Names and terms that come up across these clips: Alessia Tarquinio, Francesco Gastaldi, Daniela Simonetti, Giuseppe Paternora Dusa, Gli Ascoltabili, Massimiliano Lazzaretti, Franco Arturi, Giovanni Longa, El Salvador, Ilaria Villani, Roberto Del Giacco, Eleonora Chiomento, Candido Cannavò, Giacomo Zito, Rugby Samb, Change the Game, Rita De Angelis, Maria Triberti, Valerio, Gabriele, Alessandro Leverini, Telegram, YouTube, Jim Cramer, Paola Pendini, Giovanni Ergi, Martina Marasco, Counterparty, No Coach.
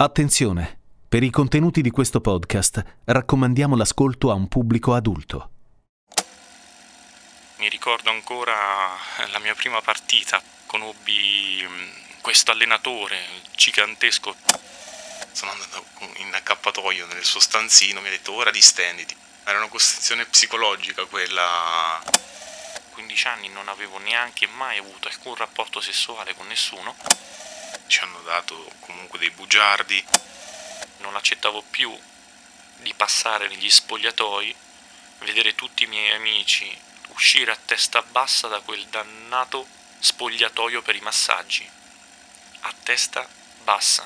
Attenzione! Per i contenuti di questo podcast raccomandiamo l'ascolto a un pubblico adulto. Mi ricordo ancora la mia prima partita. Conobbi questo allenatore gigantesco. Sono andato in accappatoio nel suo stanzino, mi ha detto ora distenditi. Era una costrizione psicologica quella. 15 anni non avevo neanche mai avuto alcun rapporto sessuale con nessuno. Ci hanno dato comunque dei bugiardi. Non accettavo più di passare negli spogliatoi, vedere tutti i miei amici uscire a testa bassa da quel dannato spogliatoio per i massaggi. A testa bassa.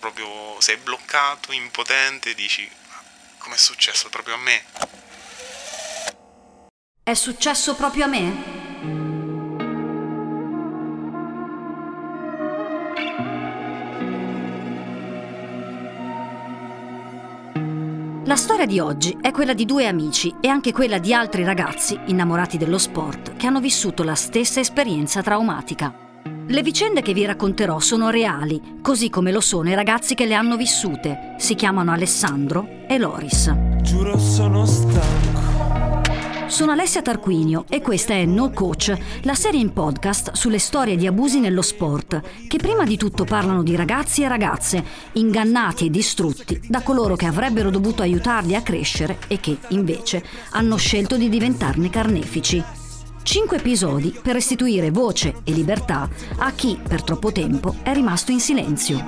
Proprio sei bloccato, impotente, dici ma com'è successo proprio a me? È successo proprio a me? La storia di oggi è quella di due amici e anche quella di altri ragazzi innamorati dello sport che hanno vissuto la stessa esperienza traumatica. Le vicende che vi racconterò sono reali, così come lo sono i ragazzi che le hanno vissute. Si chiamano Alessandro e Loris. Giuro sono stanco. Sono Alessia Tarquinio e questa è No Coach, la serie in podcast sulle storie di abusi nello sport, che prima di tutto parlano di ragazzi e ragazze, ingannati e distrutti da coloro che avrebbero dovuto aiutarli a crescere e che, invece, hanno scelto di diventarne carnefici. 5 episodi per restituire voce e libertà a chi, per troppo tempo, è rimasto in silenzio.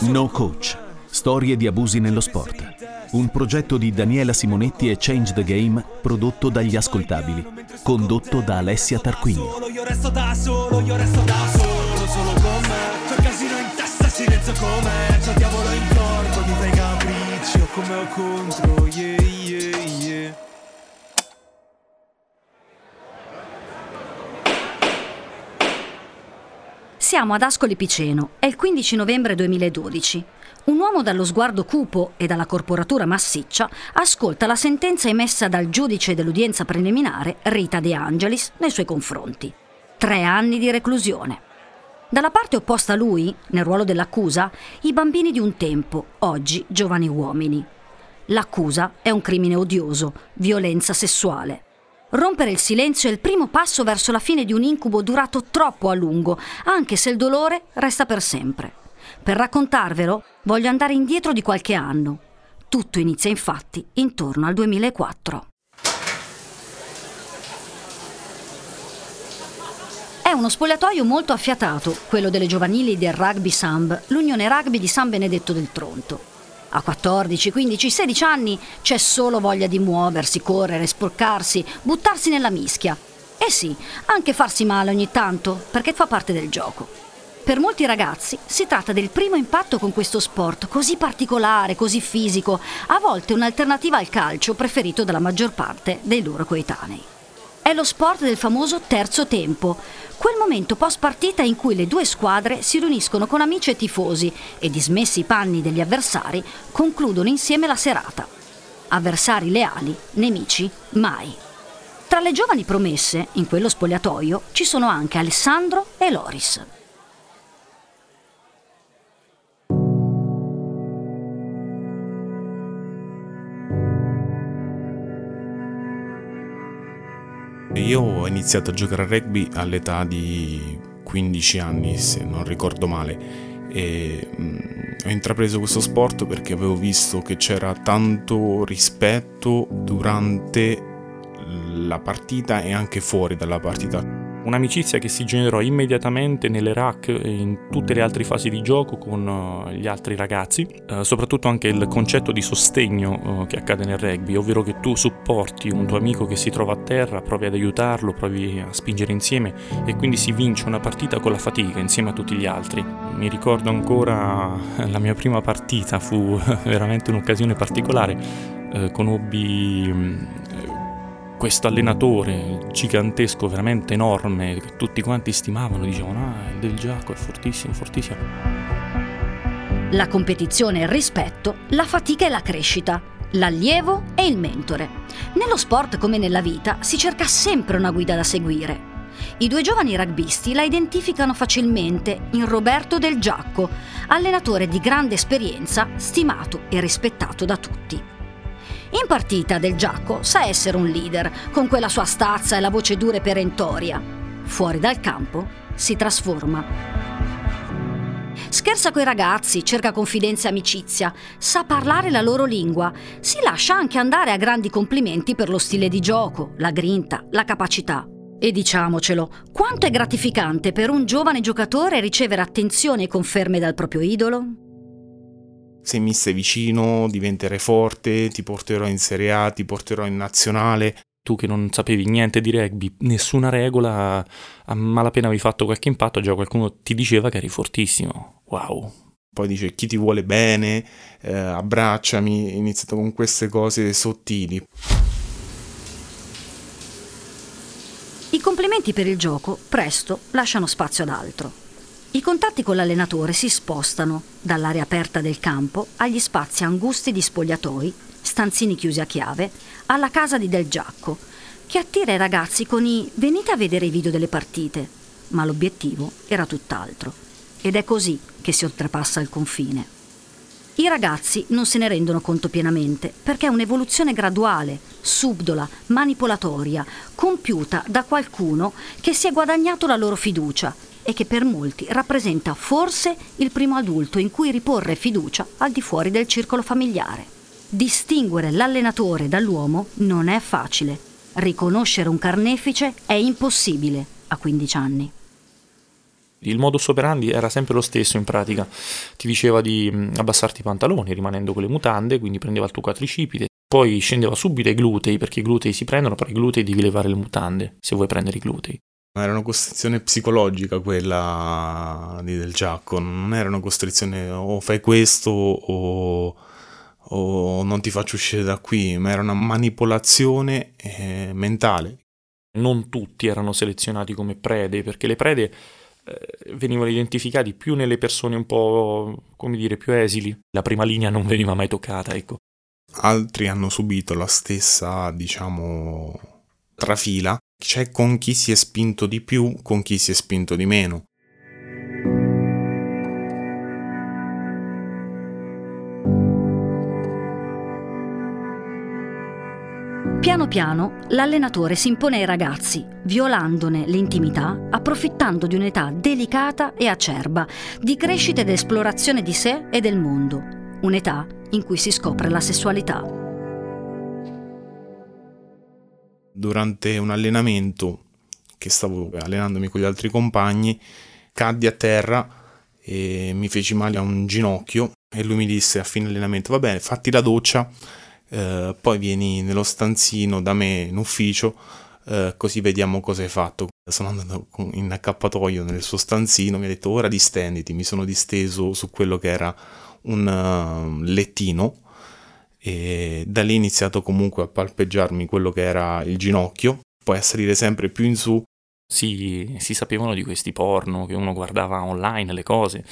No Coach, storie di abusi nello sport. Un progetto di Daniela Simonetti e Change the Game, prodotto dagli Ascoltabili, condotto da Alessia Tarquinio. Siamo ad Ascoli Piceno, è il 15 novembre 2012. Un uomo dallo sguardo cupo e dalla corporatura massiccia ascolta la sentenza emessa dal giudice dell'udienza preliminare Rita De Angelis nei suoi confronti. 3 anni di reclusione. Dalla parte opposta a lui, nel ruolo dell'accusa, i bambini di un tempo, oggi giovani uomini. L'accusa è un crimine odioso, violenza sessuale. Rompere il silenzio è il primo passo verso la fine di un incubo durato troppo a lungo, anche se il dolore resta per sempre. Per raccontarvelo, voglio andare indietro di qualche anno. Tutto inizia infatti intorno al 2004. È uno spogliatoio molto affiatato, quello delle giovanili del Rugby Samb, l'Unione Rugby di San Benedetto del Tronto. A 14, 15, 16 anni c'è solo voglia di muoversi, correre, sporcarsi, buttarsi nella mischia. E sì, anche farsi male ogni tanto, perché fa parte del gioco. Per molti ragazzi si tratta del primo impatto con questo sport così particolare, così fisico, a volte un'alternativa al calcio preferito dalla maggior parte dei loro coetanei. È lo sport del famoso terzo tempo, quel momento post partita in cui le due squadre si riuniscono con amici e tifosi e, dismessi i panni degli avversari, concludono insieme la serata. Avversari leali, nemici mai. Tra le giovani promesse, in quello spogliatoio, ci sono anche Alessandro e Loris. Io ho iniziato a giocare a rugby all'età di 15 anni, se non ricordo male, e ho intrapreso questo sport perché avevo visto che c'era tanto rispetto durante la partita e anche fuori dalla partita. Un'amicizia che si generò immediatamente nelle RAC e in tutte le altre fasi di gioco con gli altri ragazzi, soprattutto anche il concetto di sostegno che accade nel rugby, ovvero che tu supporti un tuo amico che si trova a terra, provi ad aiutarlo, provi a spingere insieme e quindi si vince una partita con la fatica insieme a tutti gli altri. Mi ricordo ancora la mia prima partita, fu veramente un'occasione particolare, conobbi questo allenatore gigantesco, veramente enorme, che tutti quanti stimavano, dicevano ah, Del Giacco è fortissimo, fortissimo. La competizione e il rispetto, la fatica e la crescita, l'allievo e il mentore. Nello sport come nella vita si cerca sempre una guida da seguire. I due giovani rugbisti la identificano facilmente in Roberto Del Giacco, allenatore di grande esperienza, stimato e rispettato da tutti. In partita Del Giacco sa essere un leader, con quella sua stazza e la voce dura e perentoria. Fuori dal campo si trasforma. Scherza coi ragazzi, cerca confidenza e amicizia, sa parlare la loro lingua, si lascia anche andare a grandi complimenti per lo stile di gioco, la grinta, la capacità. E diciamocelo, quanto è gratificante per un giovane giocatore ricevere attenzione e conferme dal proprio idolo? Se mi stai vicino, diventerai forte, ti porterò in Serie A, ti porterò in nazionale. Tu che non sapevi niente di rugby, nessuna regola, a malapena avevi fatto qualche impatto, già qualcuno ti diceva che eri fortissimo. Wow. Poi dice: chi ti vuole bene, abbracciami. È iniziato con queste cose sottili. I complimenti per il gioco presto lasciano spazio ad altro. I contatti con l'allenatore si spostano dall'area aperta del campo agli spazi angusti di spogliatoi, stanzini chiusi a chiave, alla casa di Del Giacco, che attira i ragazzi con i venite a vedere i video delle partite, ma l'obiettivo era tutt'altro, ed è così che si oltrepassa il confine. I ragazzi non se ne rendono conto pienamente, perché è un'evoluzione graduale, subdola, manipolatoria, compiuta da qualcuno che si è guadagnato la loro fiducia e che per molti rappresenta forse il primo adulto in cui riporre fiducia al di fuori del circolo familiare. Distinguere l'allenatore dall'uomo non è facile. Riconoscere un carnefice è impossibile a 15 anni. Il modus operandi era sempre lo stesso in pratica. Ti diceva di abbassarti i pantaloni rimanendo con le mutande, quindi prendeva il tuo quadricipite. Poi scendeva subito ai glutei, perché i glutei si prendono, però i glutei devi levare le mutande se vuoi prendere i glutei. Era una costrizione psicologica quella di Del Giacco, non era una costrizione o fai questo o non ti faccio uscire da qui, ma era una manipolazione mentale. Non tutti erano selezionati come prede, perché le prede venivano identificati più nelle persone un po', come dire, più esili. La prima linea non veniva mai toccata, ecco. Altri hanno subito la stessa, diciamo, trafila. C'è con chi si è spinto di più, con chi si è spinto di meno. Piano piano l'allenatore si impone ai ragazzi, violandone l'intimità, approfittando di un'età delicata e acerba, di crescita ed esplorazione di sé e del mondo, un'età in cui si scopre la sessualità. Durante un allenamento, che stavo allenandomi con gli altri compagni, caddi a terra e mi feci male a un ginocchio e lui mi disse a fine allenamento: va bene, fatti la doccia. Poi vieni nello stanzino da me in ufficio, così vediamo cosa hai fatto. Sono andato in accappatoio nel suo stanzino, mi ha detto: ora distenditi. Mi sono disteso su quello che era un lettino e da lì è iniziato comunque a palpeggiarmi quello che era il ginocchio, poi a salire sempre più in su. Si sapevano di questi porno che uno guardava online, le cose.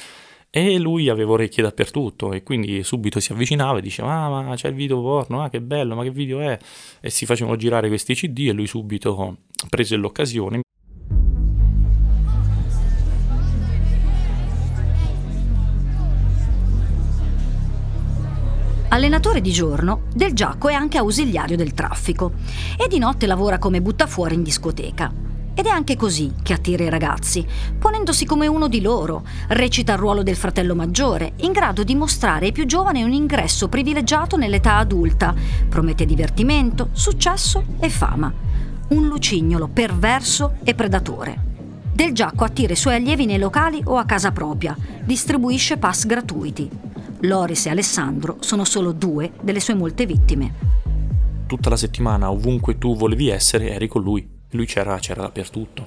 E lui aveva orecchie dappertutto e quindi subito si avvicinava e diceva: ah, ma c'è il video porno, ah che bello, ma che video è? E si facevano girare questi CD e lui subito prese l'occasione. Allenatore di giorno, Del Giacco è anche ausiliario del traffico e di notte lavora come buttafuori in discoteca. Ed è anche così che attira i ragazzi, ponendosi come uno di loro, recita il ruolo del fratello maggiore, in grado di mostrare ai più giovani un ingresso privilegiato nell'età adulta, promette divertimento, successo e fama. Un lucignolo perverso e predatore. Del Giacco attira i suoi allievi nei locali o a casa propria, distribuisce pass gratuiti. Loris e Alessandro sono solo due delle sue molte vittime. Tutta la settimana, ovunque tu volevi essere, eri con lui. Lui c'era dappertutto.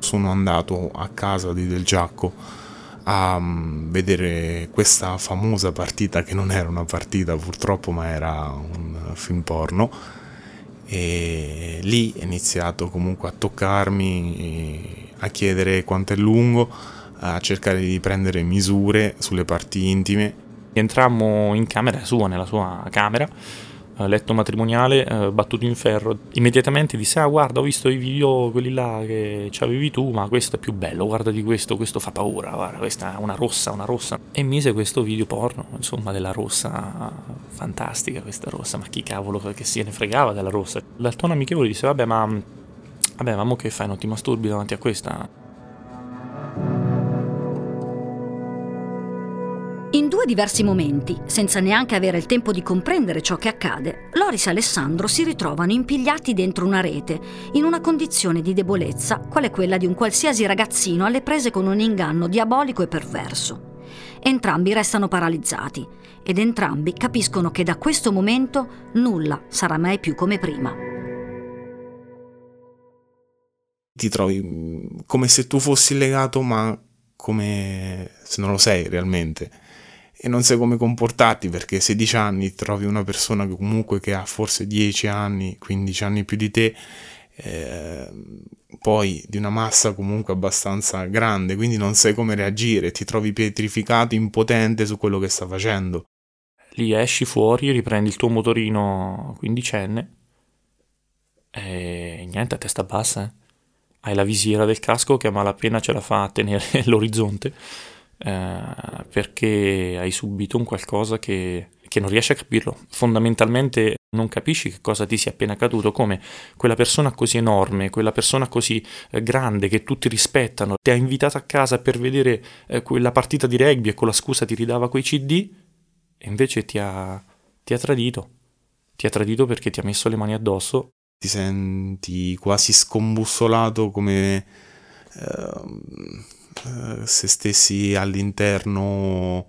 Sono andato a casa di Del Giacco a vedere questa famosa partita, che non era una partita purtroppo, ma era un film porno, e lì è iniziato comunque a toccarmi, a chiedere quanto è lungo, a cercare di prendere misure sulle parti intime. Entrammo in camera sua, nella sua camera, letto matrimoniale, battuto in ferro. Immediatamente disse: ah, guarda, ho visto i video, quelli là che c'avevi tu, ma questo è più bello, guarda di questo fa paura, guarda, questa è una rossa. E mise questo video porno, insomma, della rossa, fantastica questa rossa, ma chi cavolo che se ne fregava della rossa. Dal tono amichevole disse: vabbè, ma mo che fai, non ti masturbi davanti a questa? In due diversi momenti, senza neanche avere il tempo di comprendere ciò che accade, Loris e Alessandro si ritrovano impigliati dentro una rete, in una condizione di debolezza quale quella di un qualsiasi ragazzino alle prese con un inganno diabolico e perverso. Entrambi restano paralizzati, ed entrambi capiscono che da questo momento nulla sarà mai più come prima. Ti trovi come se tu fossi legato, ma come se non lo sei realmente. E non sai come comportarti, perché a 16 anni trovi una persona che comunque che ha forse 10 anni, 15 anni più di te, poi di una massa comunque abbastanza grande, quindi non sai come reagire, ti trovi pietrificato, impotente su quello che sta facendo. Lì esci fuori, riprendi il tuo motorino quindicenne e niente, a testa bassa. Hai la visiera del casco che a malapena ce la fa a tenere l'orizzonte. Perché hai subito un qualcosa che non riesci a capirlo. Fondamentalmente non capisci che cosa ti sia appena accaduto, come quella persona così enorme, quella persona così grande che tutti rispettano, ti ha invitato a casa per vedere quella partita di rugby e con la scusa ti ridava quei CD e invece ti ha tradito. Ti ha tradito perché ti ha messo le mani addosso. Ti senti quasi scombussolato, come se stessi all'interno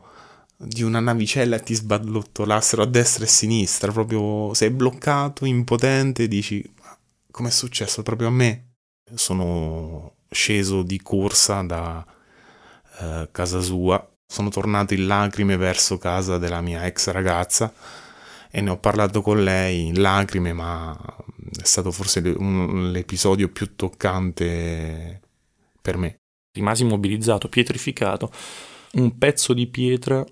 di una navicella e ti sballottolassero a destra e a sinistra, proprio sei bloccato, impotente, dici: ma com'è successo proprio a me? Sono sceso di corsa da casa sua, sono tornato in lacrime verso casa della mia ex ragazza e ne ho parlato con lei in lacrime, ma è stato forse l'episodio più toccante per me. Rimasi immobilizzato, pietrificato, un pezzo di pietra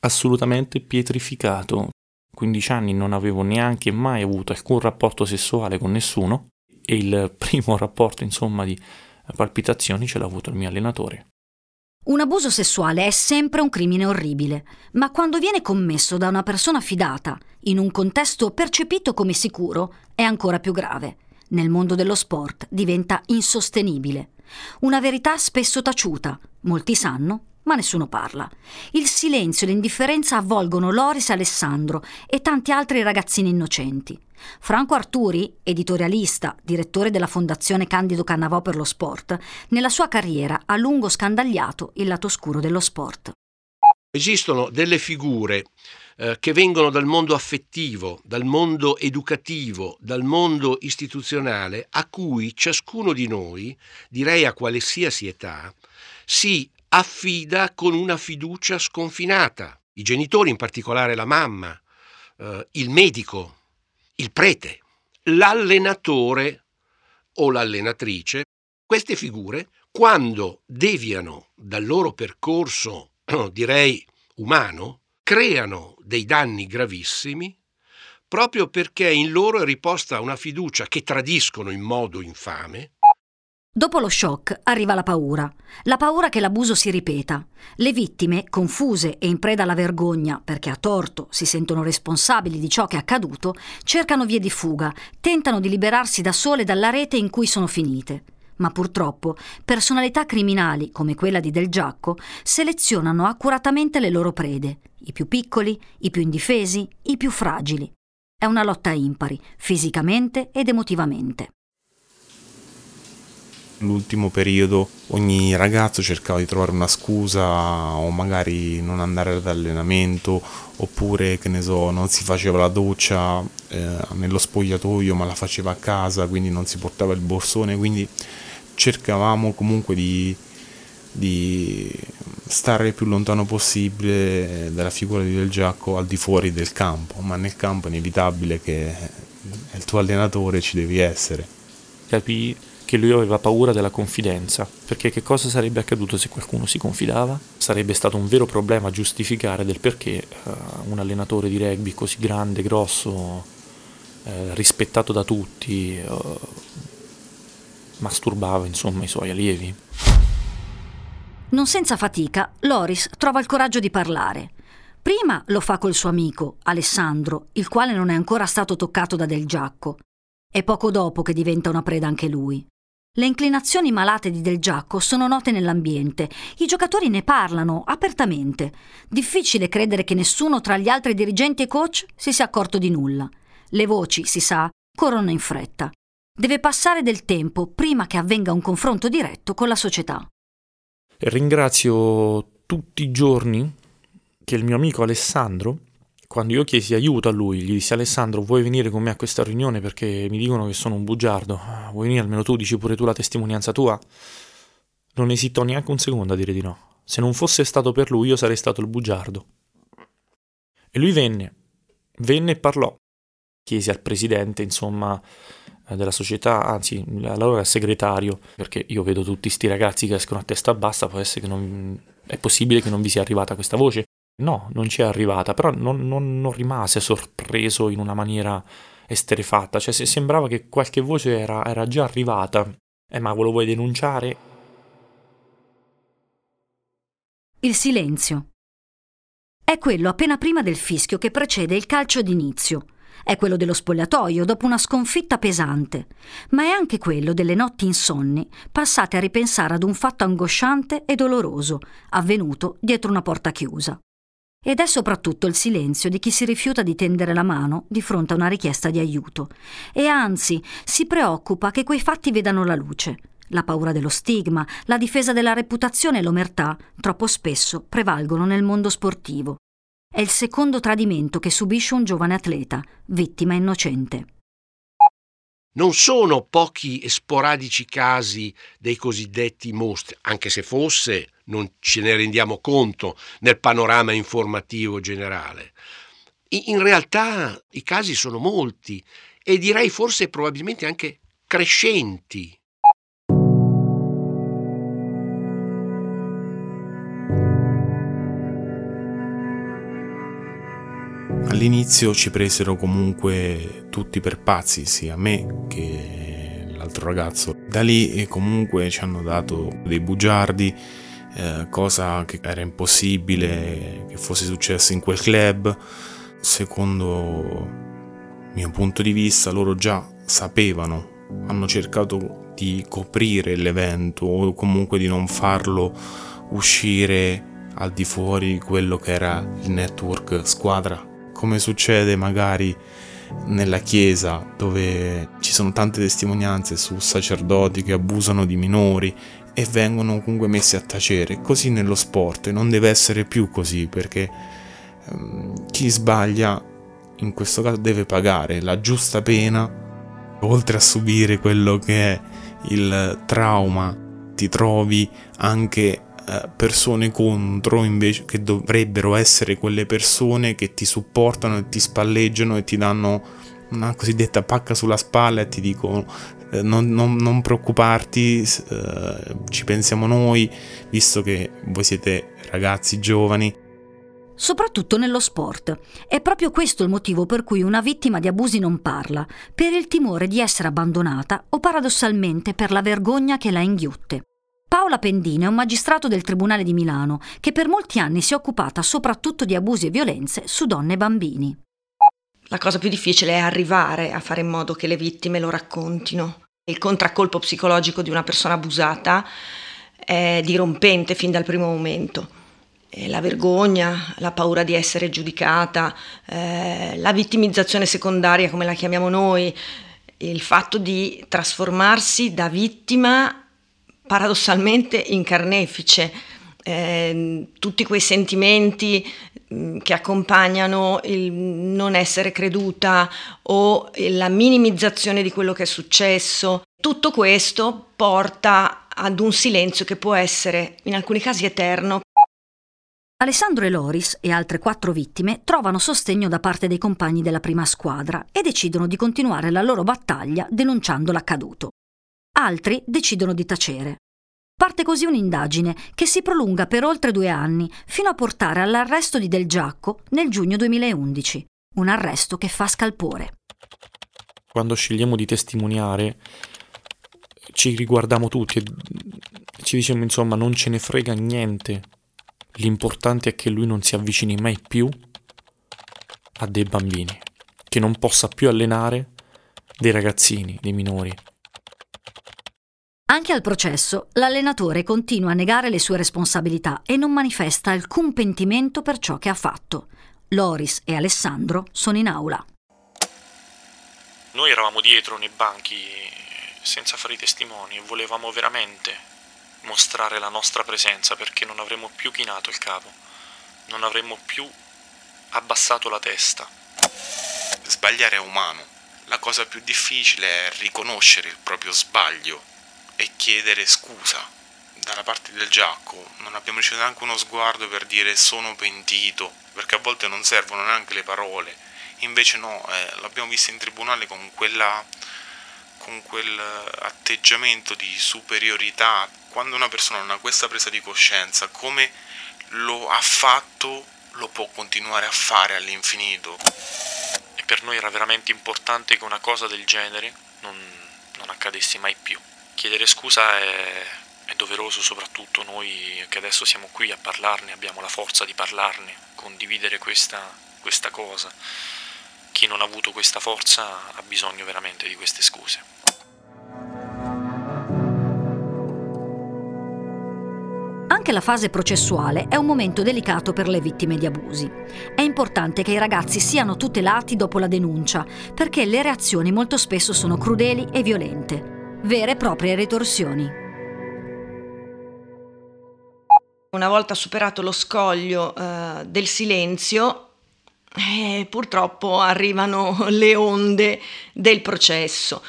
assolutamente pietrificato. 15 anni, non avevo neanche mai avuto alcun rapporto sessuale con nessuno e il primo rapporto, insomma, di palpitazioni ce l'ha avuto il mio allenatore. Un abuso sessuale è sempre un crimine orribile, ma quando viene commesso da una persona fidata, in un contesto percepito come sicuro, è ancora più grave. Nel mondo dello sport diventa insostenibile. Una verità spesso taciuta, molti sanno, ma nessuno parla. Il silenzio e l'indifferenza avvolgono Loris e Alessandro e tanti altri ragazzini innocenti. Franco Arturi, editorialista, direttore della Fondazione Candido Cannavò per lo sport, nella sua carriera ha a lungo scandagliato il lato oscuro dello sport. Esistono delle figure che vengono dal mondo affettivo, dal mondo educativo, dal mondo istituzionale, a cui ciascuno di noi, direi a qualsiasi età, si affida con una fiducia sconfinata. I genitori, in particolare la mamma, il medico, il prete, l'allenatore o l'allenatrice. Queste figure, quando deviano dal loro percorso, direi umano, creano dei danni gravissimi proprio perché in loro è riposta una fiducia che tradiscono in modo infame. Dopo lo shock arriva la paura che l'abuso si ripeta. Le vittime, confuse e in preda alla vergogna perché a torto si sentono responsabili di ciò che è accaduto, cercano vie di fuga, tentano di liberarsi da sole dalla rete in cui sono finite. Ma purtroppo personalità criminali come quella di Del Giacco selezionano accuratamente le loro prede, i più piccoli, i più indifesi, i più fragili. È una lotta impari, fisicamente ed emotivamente. L'ultimo periodo ogni ragazzo cercava di trovare una scusa, o magari non andare all'allenamento, oppure che ne so, non si faceva la doccia nello spogliatoio ma la faceva a casa, quindi non si portava il borsone, quindi cercavamo comunque di stare il più lontano possibile dalla figura di Del Giacco al di fuori del campo, ma nel campo è inevitabile che il tuo allenatore ci devi essere. Capì che lui aveva paura della confidenza, perché che cosa sarebbe accaduto se qualcuno si confidava? Sarebbe stato un vero problema giustificare del perché un allenatore di rugby così grande, grosso, rispettato da tutti, masturbava insomma i suoi allievi. Non senza fatica, Loris trova il coraggio di parlare. Prima lo fa col suo amico, Alessandro, il quale non è ancora stato toccato da Del Giacco. È poco dopo che diventa una preda anche lui. Le inclinazioni malate di Del Giacco sono note nell'ambiente, i giocatori ne parlano apertamente. Difficile credere che nessuno tra gli altri dirigenti e coach si sia accorto di nulla. Le voci, si sa, corrono in fretta. Deve passare del tempo prima che avvenga un confronto diretto con la società. Ringrazio tutti i giorni che il mio amico Alessandro, quando io chiesi aiuto a lui, gli disse: Alessandro, vuoi venire con me a questa riunione perché mi dicono che sono un bugiardo, vuoi venire almeno tu, dici pure tu la testimonianza tua? Non esitò neanche un secondo a dire di no. Se non fosse stato per lui io sarei stato il bugiardo. E lui venne e parlò. Chiesi al presidente, insomma, della società, anzi allora al segretario, perché io vedo tutti sti ragazzi che escono a testa bassa, può essere che non è possibile che non vi sia arrivata questa voce. No, non ci è arrivata, però non rimase sorpreso in una maniera esterrefatta, cioè sembrava che qualche voce era già arrivata. Ma lo vuoi denunciare? Il silenzio. È quello appena prima del fischio che precede il calcio d'inizio. È quello dello spogliatoio dopo una sconfitta pesante, ma è anche quello delle notti insonni passate a ripensare ad un fatto angosciante e doloroso avvenuto dietro una porta chiusa. Ed è soprattutto il silenzio di chi si rifiuta di tendere la mano di fronte a una richiesta di aiuto e anzi si preoccupa che quei fatti vedano la luce. La paura dello stigma, la difesa della reputazione e l'omertà troppo spesso prevalgono nel mondo sportivo. È il secondo tradimento che subisce un giovane atleta, vittima innocente. Non sono pochi e sporadici casi dei cosiddetti mostri, anche se fosse non ce ne rendiamo conto nel panorama informativo generale. In realtà i casi sono molti e direi forse probabilmente anche crescenti. All'inizio ci presero comunque tutti per pazzi, sia me che l'altro ragazzo. Da lì comunque ci hanno dato dei bugiardi, cosa che era impossibile che fosse successo in quel club. Secondo mio punto di vista loro già sapevano, hanno cercato di coprire l'evento o comunque di non farlo uscire al di fuori di quello che era il network squadra, come succede magari nella chiesa dove ci sono tante testimonianze su sacerdoti che abusano di minori e vengono comunque messi a tacere. Così nello sport, e non deve essere più così, perché chi sbaglia in questo caso deve pagare la giusta pena, oltre a subire quello che è il trauma. Ti trovi anche persone contro invece, che dovrebbero essere quelle persone che ti supportano e ti spalleggiano e ti danno una cosiddetta pacca sulla spalla e ti dicono non preoccuparti, ci pensiamo noi, visto che voi siete ragazzi giovani. Soprattutto nello sport. È proprio questo il motivo per cui una vittima di abusi non parla, per il timore di essere abbandonata o paradossalmente per la vergogna che la inghiotte. Paola Pendini è un magistrato del Tribunale di Milano che per molti anni si è occupata soprattutto di abusi e violenze su donne e bambini. La cosa più difficile è arrivare a fare in modo che le vittime lo raccontino. Il contraccolpo psicologico di una persona abusata è dirompente fin dal primo momento. La vergogna, la paura di essere giudicata, la vittimizzazione secondaria, come la chiamiamo noi, il fatto di trasformarsi da vittima paradossalmente in carnefice, tutti quei sentimenti che accompagnano il non essere creduta o la minimizzazione di quello che è successo. Tutto questo porta ad un silenzio che può essere in alcuni casi eterno. Alessandro e Loris e altre 4 vittime trovano sostegno da parte dei compagni della prima squadra e decidono di continuare la loro battaglia denunciando l'accaduto. altri decidono di tacere. Parte così un'indagine che si prolunga per oltre 2 anni fino a portare all'arresto di Del Giacco nel giugno 2011, un arresto che fa scalpore. Quando scegliamo di testimoniare ci riguardiamo tutti e ci diciamo insomma non ce ne frega niente, l'importante è che lui non si avvicini mai più a dei bambini, che non possa più allenare dei ragazzini, dei minori. Anche al processo, l'allenatore continua a negare le sue responsabilità e non manifesta alcun pentimento per ciò che ha fatto. Loris e Alessandro sono in aula. Noi eravamo dietro nei banchi senza fare i testimoni e volevamo veramente mostrare la nostra presenza perché non avremmo più chinato il capo, non avremmo più abbassato la testa. Sbagliare è umano. La cosa più difficile è riconoscere il proprio sbaglio e chiedere scusa. Dalla parte del Giacco non abbiamo ricevuto neanche uno sguardo per dire sono pentito, perché a volte non servono neanche le parole. Invece no, l'abbiamo visto in tribunale con quel atteggiamento di superiorità. Quando una persona non ha questa presa di coscienza, come lo ha fatto lo può continuare a fare all'infinito. E per noi era veramente importante che una cosa del genere non accadesse mai più. Chiedere scusa è doveroso, soprattutto noi che adesso siamo qui a parlarne, abbiamo la forza di parlarne, condividere questa cosa. Chi non ha avuto questa forza ha bisogno veramente di queste scuse. Anche la fase processuale è un momento delicato per le vittime di abusi. È importante che i ragazzi siano tutelati dopo la denuncia, perché le reazioni molto spesso sono crudeli e violente. Vere e proprie ritorsioni. Una volta superato lo scoglio del silenzio, purtroppo arrivano le onde del processo.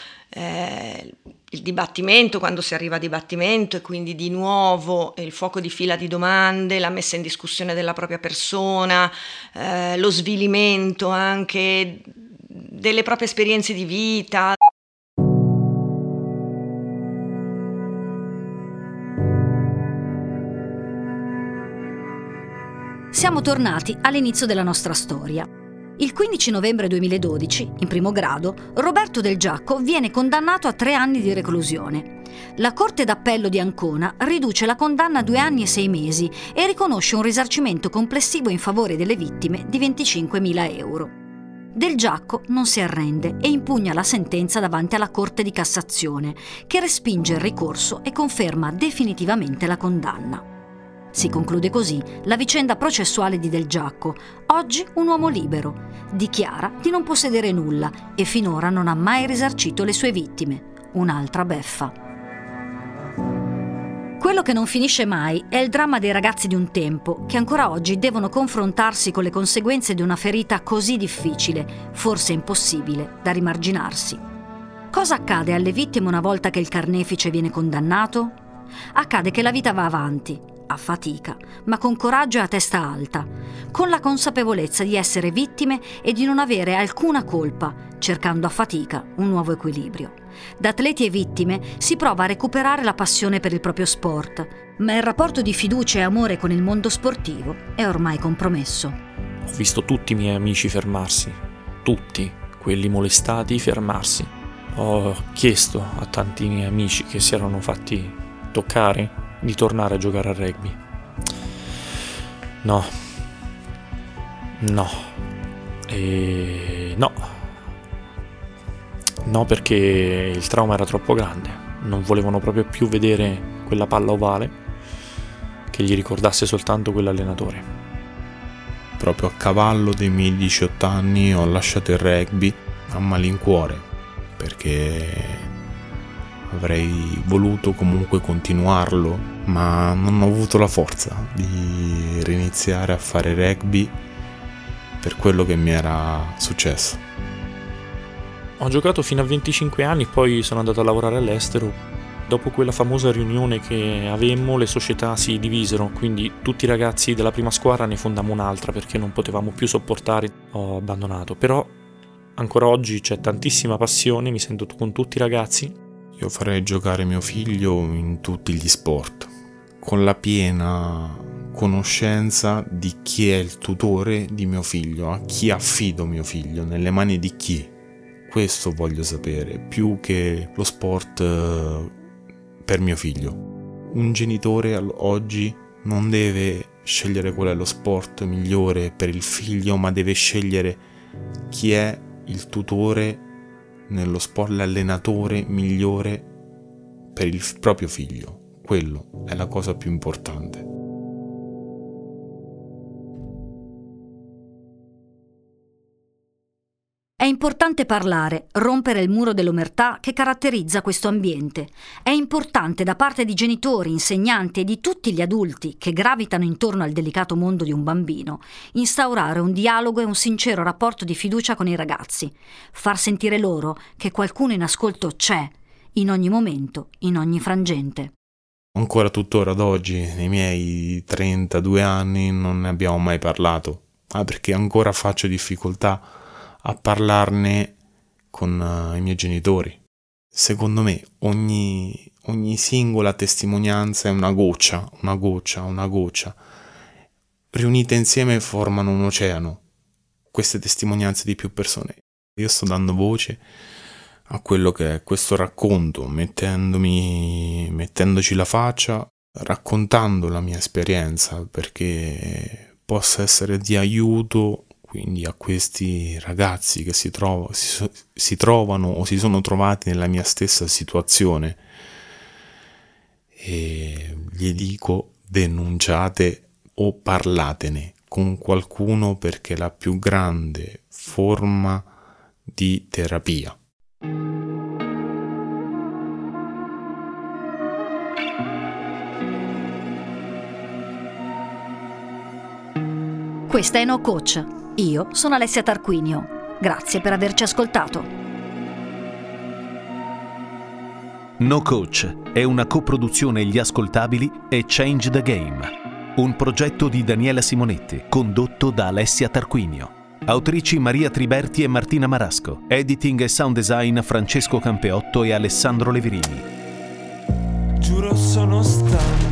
Il dibattimento, quando si arriva a dibattimento, e quindi di nuovo il fuoco di fila di domande, la messa in discussione della propria persona, lo svilimento anche delle proprie esperienze di vita. Siamo tornati all'inizio della nostra storia. Il 15 novembre 2012, in primo grado, Roberto Del Giacco viene condannato a 3 anni di reclusione. La Corte d'Appello di Ancona riduce la condanna a 2 anni e 6 mesi e riconosce un risarcimento complessivo in favore delle vittime di 25.000 euro. Del Giacco non si arrende e impugna la sentenza davanti alla Corte di Cassazione, che respinge il ricorso e conferma definitivamente la condanna. Si conclude così la vicenda processuale di Del Giacco, oggi un uomo libero. Dichiara di non possedere nulla e finora non ha mai risarcito le sue vittime. Un'altra beffa. Quello che non finisce mai è il dramma dei ragazzi di un tempo, che ancora oggi devono confrontarsi con le conseguenze di una ferita così difficile, forse impossibile, da rimarginarsi. Cosa accade alle vittime una volta che il carnefice viene condannato? Accade che la vita va avanti. A fatica, ma con coraggio e a testa alta, con la consapevolezza di essere vittime e di non avere alcuna colpa, cercando a fatica un nuovo equilibrio. Da atleti e vittime si prova a recuperare la passione per il proprio sport, ma il rapporto di fiducia e amore con il mondo sportivo è ormai compromesso. Ho visto tutti i miei amici fermarsi, tutti quelli molestati fermarsi. Ho chiesto a tanti miei amici che si erano fatti toccare di tornare a giocare a rugby. No, perché il trauma era troppo grande, non volevano proprio più vedere quella palla ovale che gli ricordasse soltanto quell'allenatore. Proprio a cavallo dei miei 18 anni ho lasciato il rugby a malincuore, perché avrei voluto comunque continuarlo, ma non ho avuto la forza di riniziare a fare rugby per quello che mi era successo. Ho giocato fino a 25 anni, poi sono andato a lavorare all'estero. Dopo quella famosa riunione che avemmo, le società si divisero, quindi tutti i ragazzi della prima squadra ne fondammo un'altra perché non potevamo più sopportare. Ho abbandonato, però ancora oggi c'è tantissima passione, mi sento con tutti i ragazzi. Io farei giocare mio figlio in tutti gli sport, con la piena conoscenza di chi è il tutore di mio figlio, a chi affido mio figlio, nelle mani di chi. Questo voglio sapere, più che lo sport per mio figlio. Un genitore oggi non deve scegliere qual è lo sport migliore per il figlio, ma deve scegliere chi è il tutore nello sport, l'allenatore migliore per il proprio figlio. Quello è la cosa più importante. È importante parlare, rompere il muro dell'omertà che caratterizza questo ambiente. È importante da parte di genitori, insegnanti e di tutti gli adulti che gravitano intorno al delicato mondo di un bambino, instaurare un dialogo e un sincero rapporto di fiducia con i ragazzi, far sentire loro che qualcuno in ascolto c'è, in ogni momento, in ogni frangente. Ancora tuttora ad oggi, nei miei 32 anni, non ne abbiamo mai parlato, perché ancora faccio difficoltà a parlarne con i miei genitori. Secondo me ogni singola testimonianza è una goccia. Riunite insieme formano un oceano, queste testimonianze di più persone. Io sto dando voce a quello che è questo racconto, mettendoci la faccia, raccontando la mia esperienza, perché possa essere di aiuto quindi a questi ragazzi che si trovano o si sono trovati nella mia stessa situazione. E gli dico: denunciate o parlatene con qualcuno, perché è la più grande forma di terapia. Questa è No Coach. Io sono Alessia Tarquinio. Grazie per averci ascoltato. No Coach è una coproduzione Gli Ascoltabili e Change the Game, un progetto di Daniela Simonetti, condotto da Alessia Tarquinio. Autrici Maria Triberti e Martina Marasco. Editing e sound design Francesco Campeotto e Alessandro Leverini. Giuro sono stanco.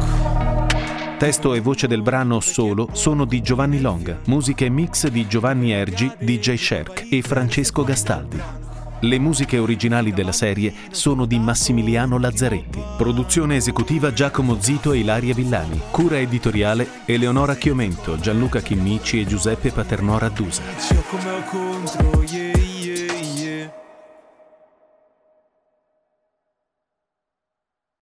Testo e voce del brano Solo sono di Giovanni Longa, musiche mix di Giovanni Ergi, DJ Sherk e Francesco Gastaldi. Le musiche originali della serie sono di Massimiliano Lazzaretti. Produzione esecutiva Giacomo Zito e Ilaria Villani. Cura editoriale Eleonora Chiomento, Gianluca Chimnici e Giuseppe Paternora Dusa.